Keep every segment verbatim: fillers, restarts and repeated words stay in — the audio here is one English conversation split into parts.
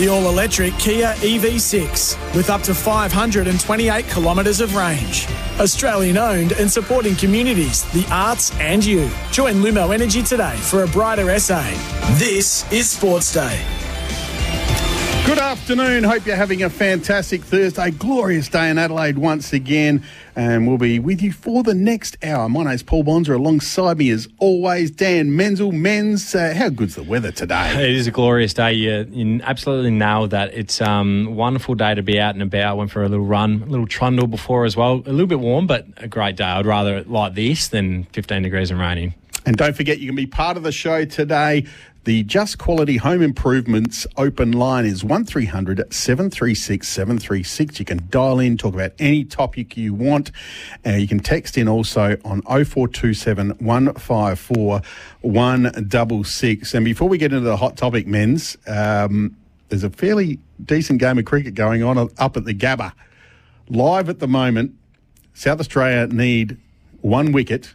the all-electric Kia E V six with up to five hundred twenty-eight kilometres of range. Australian-owned and supporting communities, the arts and you. Join Lumo Energy today for a brighter S A. This is Sports Day. Good afternoon. Hope you're having a fantastic Thursday. Glorious day in Adelaide once again. And we'll be with you for the next hour. My name's Paul Bonsor. Alongside me, as always, Dan Menzel. Menz, uh, how good's the weather today? It is a glorious day. You, you absolutely nailed that. It's um, a wonderful day to be out and about. I went for a little run, a little trundle before as well. A little bit warm, but a great day. I'd rather it like this than fifteen degrees and raining. And don't forget, you can be part of the show today. The Just Quality Home Improvements open line is one three hundred seven three six seven three six. You can dial in, talk about any topic you want. Uh, you can text in also on oh four two seven, one five four, one six six. And before we get into the hot topic, Menz, um, there's a fairly decent game of cricket going on up at the Gabba. Live at the moment, South Australia need one wicket.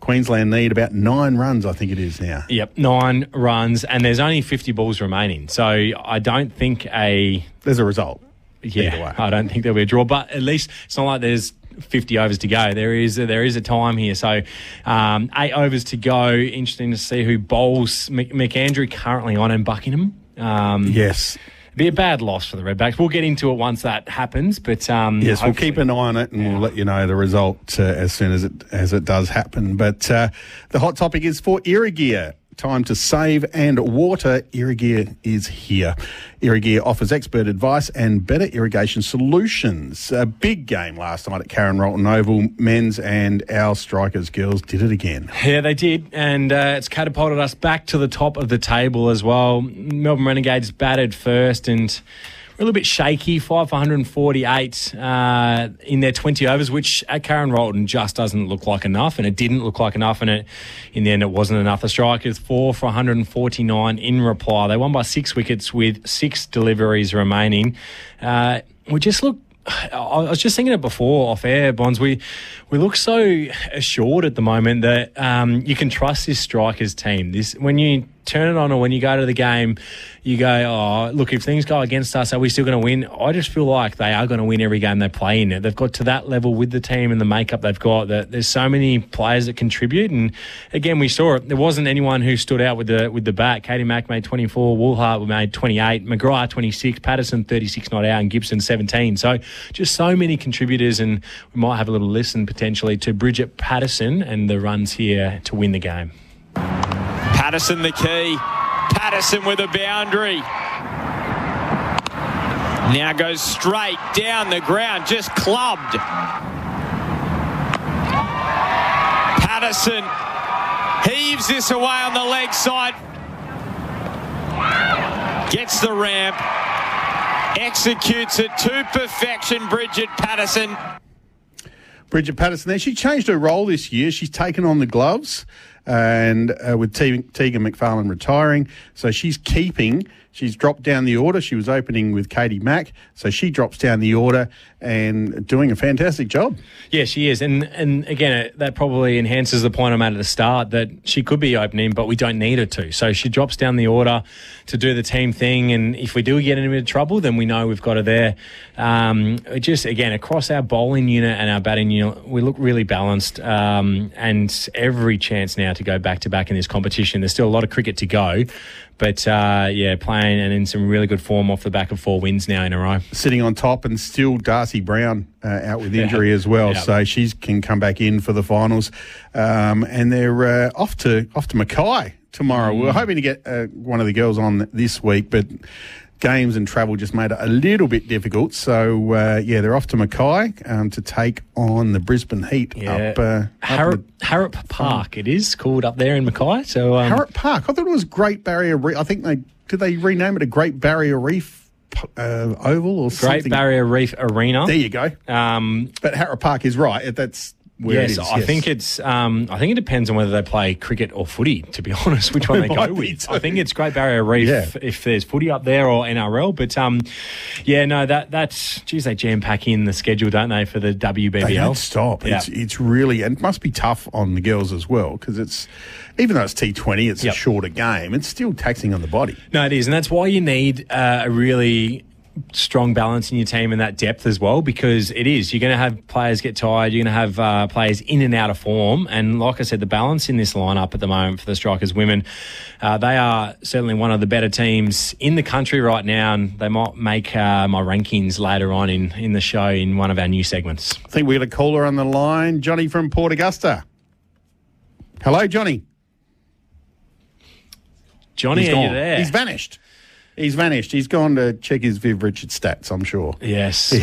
Queensland need about nine runs, I think it is now. Yep, nine runs, and there's only fifty balls remaining. So I don't think a... There's a result. Yeah, way. I don't think there'll be a draw, but at least it's not like there's fifty overs to go. There is there is a time here. So um, eight overs to go. Interesting to see who bowls. McAndrew currently on in Buckingham. Um, yes. Be a bad loss for the Redbacks. We'll get into it once that happens, but um, yes, we'll keep an eye on it, and yeah. we'll let you know the result uh, as soon as it as it does happen. But uh, the hot topic is for Irrigear. Time to save and water. Irrigear is here. Irrigear offers expert advice and better irrigation solutions. A big game last night at Karen Rolton-Oval. Men's and our Strikers girls did it again. Yeah, they did. And uh, it's catapulted us back to the top of the table as well. Melbourne Renegades batted first and... a little bit shaky, five for one hundred forty-eight uh, in their twenty overs, which at Karen Rolton just doesn't look like enough, and it didn't look like enough, and it, in the end it wasn't enough. The Strikers, four for one hundred forty-nine in reply. They won by six wickets with six deliveries remaining. Uh, we just look, I was just thinking it before off air, Bonds, we, we look so assured at the moment that um, you can trust this Strikers team. This when you... turn it on, or when you go to the game, you go, oh, look, if things go against us, are we still going to win? I just feel like they are going to win every game they play in. They've got to that level with the team and the makeup they've got that there's so many players that contribute. And, again, we saw it. There wasn't anyone who stood out with the with the bat. Katie Mack made twenty-four, Woolhart made twenty-eight, McGuire twenty-six, Patterson thirty-six not out, and Gibson seventeen. So just so many contributors, and we might have a little listen potentially to Bridget Patterson and the runs here to win the game. Patterson the key. Patterson with a boundary. Now goes straight down the ground, just clubbed. Patterson heaves this away on the leg side. Gets the ramp. Executes it to perfection, Bridget Patterson. Bridget Patterson there. She changed her role this year. She's taken on the gloves. And uh, with Te- Tegan McFarlane retiring, so she's keeping, she's dropped down the order. She was opening with Katie Mack, so she drops down the order and doing a fantastic job. Yeah, she is. And, and again, that probably enhances the point I made at the start that she could be opening, but we don't need her to. So she drops down the order to do the team thing. And if we do get into a bit of trouble, then we know we've got her there. Um, just, again, across our bowling unit and our batting unit, we look really balanced. Um, and every chance now to go back-to-back in this competition. There's still a lot of cricket to go. But, uh, yeah, playing and in some really good form off the back of four wins now in a row. Sitting on top, and still Darcy Brown uh, out with injury yeah. as well. Yeah. So she can come back in for the finals. Um, and they're uh, off to off to Mackay tomorrow. Mm. We were hoping to get uh, one of the girls on this week, but games and travel just made it a little bit difficult. So, uh, yeah, they're off to Mackay um, to take on the Brisbane Heat yeah. up... Uh, Harrop, up the, Harrop Park, um, it is, called up there in Mackay. So um, Harrop Park. I thought it was Great Barrier Reef. I think they... Did they rename it a Great Barrier Reef uh, Oval or Great something? Great Barrier Reef Arena. There you go. Um, but Harrop Park is right. That's... where yes, it is. I yes. think it's. Um, I think it depends on whether they play cricket or footy. To be honest, which one they go with. Too. I think it's Great Barrier Reef yeah. if there's footy up there or N R L. But um, yeah, no, that that's. Geez, they jam pack in the schedule, don't they, for the W B B L? They don't stop. Yeah. It's it's really and it must be tough on the girls as well because it's even though it's T twenty, it's yep. a shorter game. It's still taxing on the body. No, it is, and that's why you need uh, a really. strong balance in your team and that depth as well, because it is. You're going to have players get tired. You're going to have uh, players in and out of form. And like I said, the balance in this lineup at the moment for the Strikers women, uh, they are certainly one of the better teams in the country right now. And they might make uh, my rankings later on in, in the show in one of our new segments. I think we've got a caller on the line. Johnny from Port Augusta. Hello, Johnny. Johnny, are you there? He's vanished. He's vanished. He's gone to check his Viv Richards stats, I'm sure. Yes.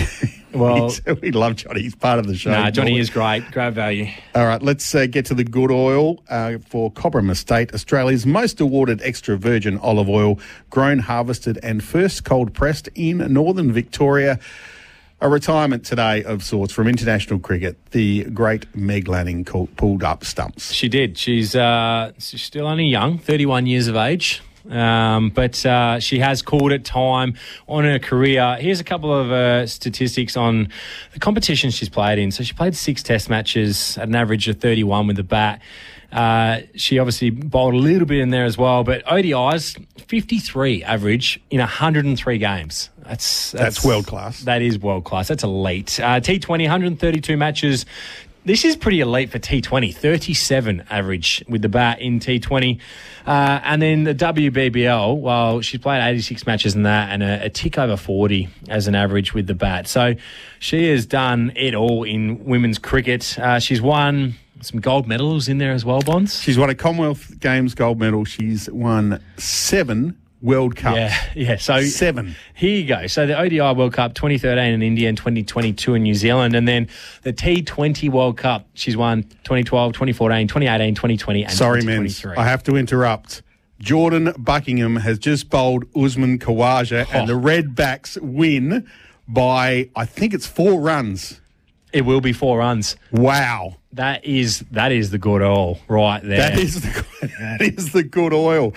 Well, we love Johnny. He's part of the show. Nah, Johnny is great. Great value. All right, let's uh, get to the good oil uh, for Cobram Estate, Australia's most awarded extra virgin olive oil, grown, harvested and first cold-pressed in northern Victoria. A retirement today of sorts from international cricket. The great Meg Lanning pulled up stumps. She did. She's, uh, she's still only young, thirty-one years of age. Um, but uh, she has called it time on her career. Here's a couple of uh, statistics on the competition she's played in. So she played six test matches at an average of thirty-one with the bat. Uh, she obviously bowled a little bit in there as well, but O D Is, fifty-three average in one hundred three games. That's, that's, that's world class. That is world class. That's elite. Uh, T twenty, one hundred thirty-two matches. This is pretty elite for T twenty, thirty-seven average with the bat in T twenty. Uh, and then the W B B L, well, she's played eighty-six matches in that and a, a tick over forty as an average with the bat. So she has done it all in women's cricket. Uh, she's won some gold medals in there as well, Bonds. She's won a Commonwealth Games gold medal. She's won seven World Cup. Yeah, yeah. So seven. Here you go. So the O D I World Cup twenty thirteen in India and twenty twenty-two in New Zealand. And then the T twenty World Cup, she's won twenty twelve, twenty fourteen, twenty eighteen, twenty twenty and Sorry, twenty twenty-three. Sorry, men, I have to interrupt. Jordan Buckingham has just bowled Usman Khawaja oh. and the Redbacks win by, I think it's four runs. It will be four runs. Wow. That is that is the good oil right there. That is the, that is the good oil.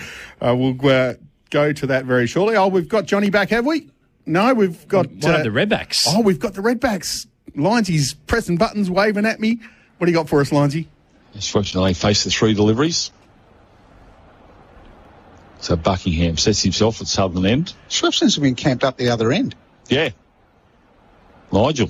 Uh, we'll... Uh, Go to that very shortly. Oh, we've got Johnny back, have we? No, we've got... We uh, the Redbacks. Oh, we've got the Redbacks. Lindsay's pressing buttons, waving at me. What do you got for us, Lindsay? Fortunately, face the three deliveries. So Buckingham sets himself at southern end. Swift seems to have been camped up the other end. Yeah. Nigel.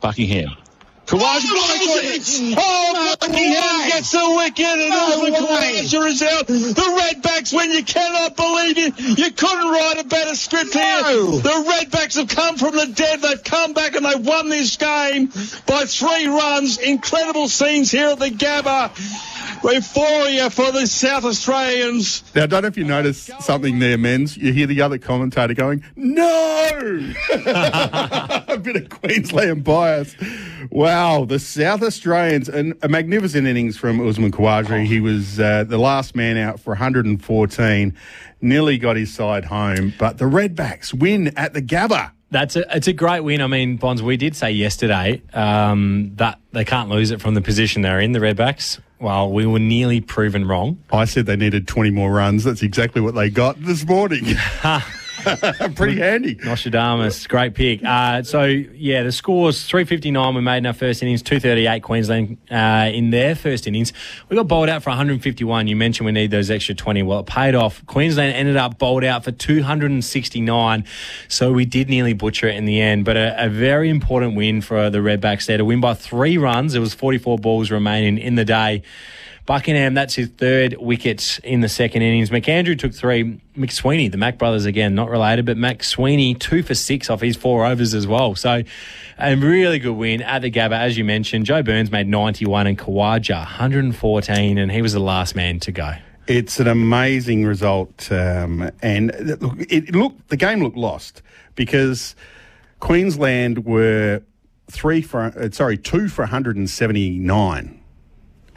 Buckingham. Khawaja oh, oh, Buckingham gets the wicket and Khawaja is out. The Redbacks win. You cannot believe it. You couldn't write a better script no. here. The Redbacks have come from the dead. They've come back and they've won this game by three runs. Incredible scenes here at the Gabba. Euphoria for the South Australians. Now, I don't know if you notice something there, men's. You hear the other commentator going, no! A bit of Queensland bias. Wow, the South Australians. And a magnificent innings from Usman Khawaja. He was uh, the last man out for one hundred fourteen. Nearly got his side home. But the Redbacks win at the Gabba. That's a, it's a great win. I mean, Bonds, we did say yesterday um, that they can't lose it from the position they're in, the Redbacks. Well, we were nearly proven wrong. I said they needed twenty more runs. That's exactly what they got this morning. Pretty handy. Nostradamus, great pick. Uh, so, yeah, the score's three fifty-nine we made in our first innings, two thirty-eight Queensland uh, in their first innings. We got bowled out for one hundred fifty-one. You mentioned we need those extra twenty. Well, it paid off. Queensland ended up bowled out for two hundred sixty-nine. So we did nearly butcher it in the end. But a, a very important win for the Redbacks there to win by three runs. It was forty-four balls remaining in the day. Buckingham, that's his third wicket in the second innings. McAndrew took three. McSweeney, the Mack brothers again, not related, but McSweeney, two for six off his four overs as well. So a really good win at the Gabba, as you mentioned. Joe Burns made ninety-one and Khawaja one hundred fourteen, and he was the last man to go. It's an amazing result. Um, and look, it looked, the game looked lost because Queensland were three for, sorry, two for one hundred seventy-nine.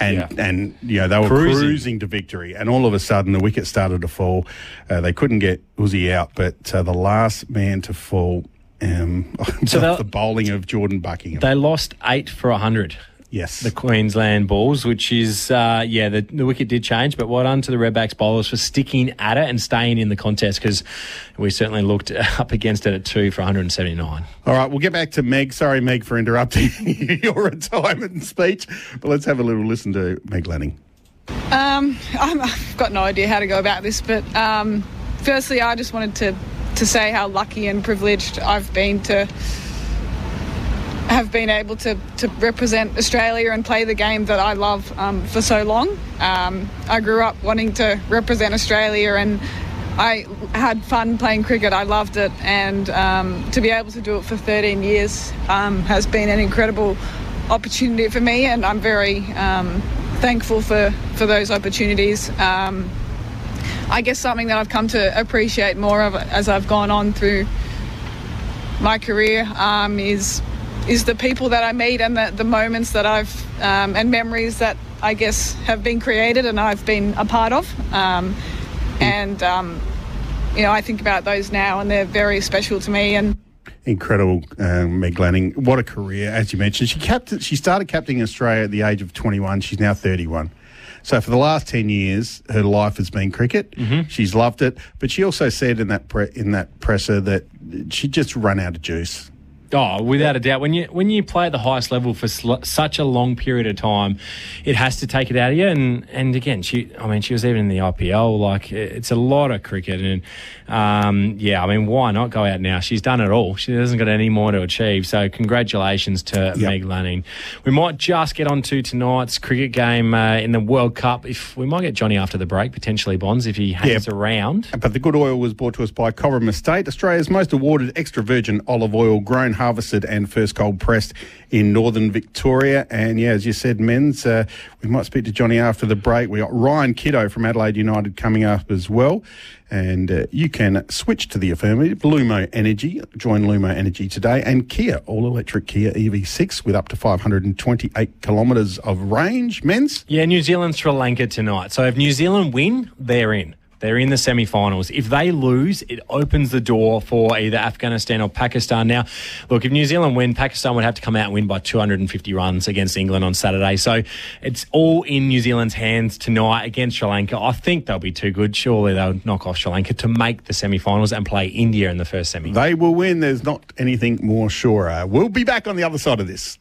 And, yeah. and you know, they were cruising. cruising to victory. And all of a sudden, the wicket started to fall. Uh, they couldn't get Uzi out, but uh, the last man to fall, um, so the bowling of Jordan Buckingham. They lost eight for one hundred. Yes. The Queensland Bulls, which is, uh, yeah, the, the wicket did change, but well done to the Redbacks bowlers for sticking at it and staying in the contest, because we certainly looked up against it at two for one hundred seventy-nine. All right, we'll get back to Meg. Sorry, Meg, for interrupting your retirement speech, but let's have a little listen to Meg Lanning. Um, I've got no idea how to go about this, but um, firstly, I just wanted to, to say how lucky and privileged I've been to have been able to, to represent Australia and play the game that I love um, for so long. Um, I grew up wanting to represent Australia and I had fun playing cricket. I loved it, and um, to be able to do it for thirteen years um, has been an incredible opportunity for me, and I'm very um, thankful for, for those opportunities. Um, I guess something that I've come to appreciate more of as I've gone on through my career um, is... is the people that I meet and the, the moments that I've um, and memories that I guess have been created and I've been a part of, um, and um, you know, I think about those now and they're very special to me. And incredible, um, Meg Lanning. What a career, as you mentioned. She capped, she started captaining Australia at the age of twenty-one. She's now thirty-one. So for the last ten years, her life has been cricket. Mm-hmm. She's loved it, but she also said in that pre- in that presser that she just run out of juice. Oh, without a doubt. When you when you play at the highest level for sl- such a long period of time, it has to take it out of you. And, and again, she I mean, she was even in the I P L. Like, it's a lot of cricket. And, um, yeah, I mean, why not go out now? She's done it all. She hasn't got any more to achieve. So congratulations to yep. Meg Lanning. We might just get on to tonight's cricket game uh, in the World Cup. If we might get Johnny after the break, potentially, Bonds, if he hangs yep. around. But the good oil was brought to us by Cobram Estate, Australia's most awarded extra virgin olive oil grown, harvested and first cold pressed in northern Victoria. And yeah, as you said, men's, uh, we might speak to Johnny after the break. We got Ryan Kiddo from Adelaide United coming up as well. And uh, you can switch to the affirmative. Lumo Energy, join Lumo Energy today. And Kia, all-electric Kia E V six with up to five hundred twenty-eight kilometres of range. Men's? Yeah, New Zealand, Sri Lanka tonight. So if New Zealand win, they're in. They're in the semi-finals. If they lose, it opens the door for either Afghanistan or Pakistan. Now, look, if New Zealand win, Pakistan would have to come out and win by two hundred fifty runs against England on Saturday. So it's all in New Zealand's hands tonight against Sri Lanka. I think they'll be too good. Surely they'll knock off Sri Lanka to make the semi-finals and play India in the first semi. They will win. There's not anything more sure. We'll be back on the other side of this.